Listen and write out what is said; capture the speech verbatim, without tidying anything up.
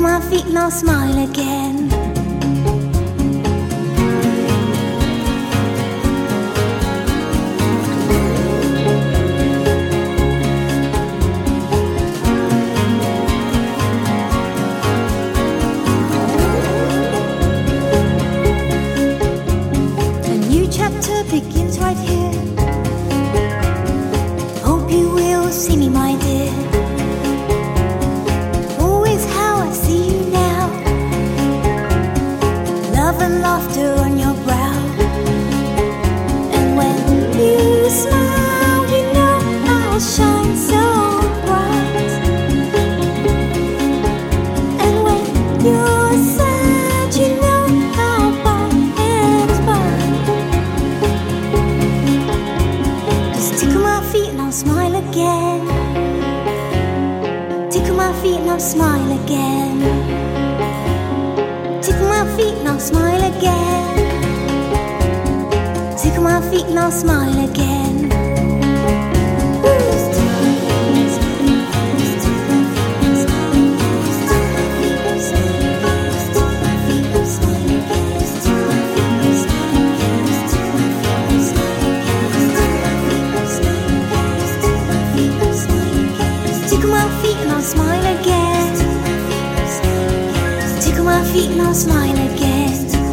tickle my feet, now smile again. A new chapter begins right here. Hope you will see me, my dear. And laughter on your brow, and when you smile, you know I'll shine so bright. And when you're sad, you know I'll buy and buy. Just tickle my feet and I'll smile again. Tickle my feet and I'll smile again. Tickle my feet and I'll smile again. Tickle my feet and I'll smile again. Tickle my feet and I'll smile again. Tickle my feet and I'll smile again.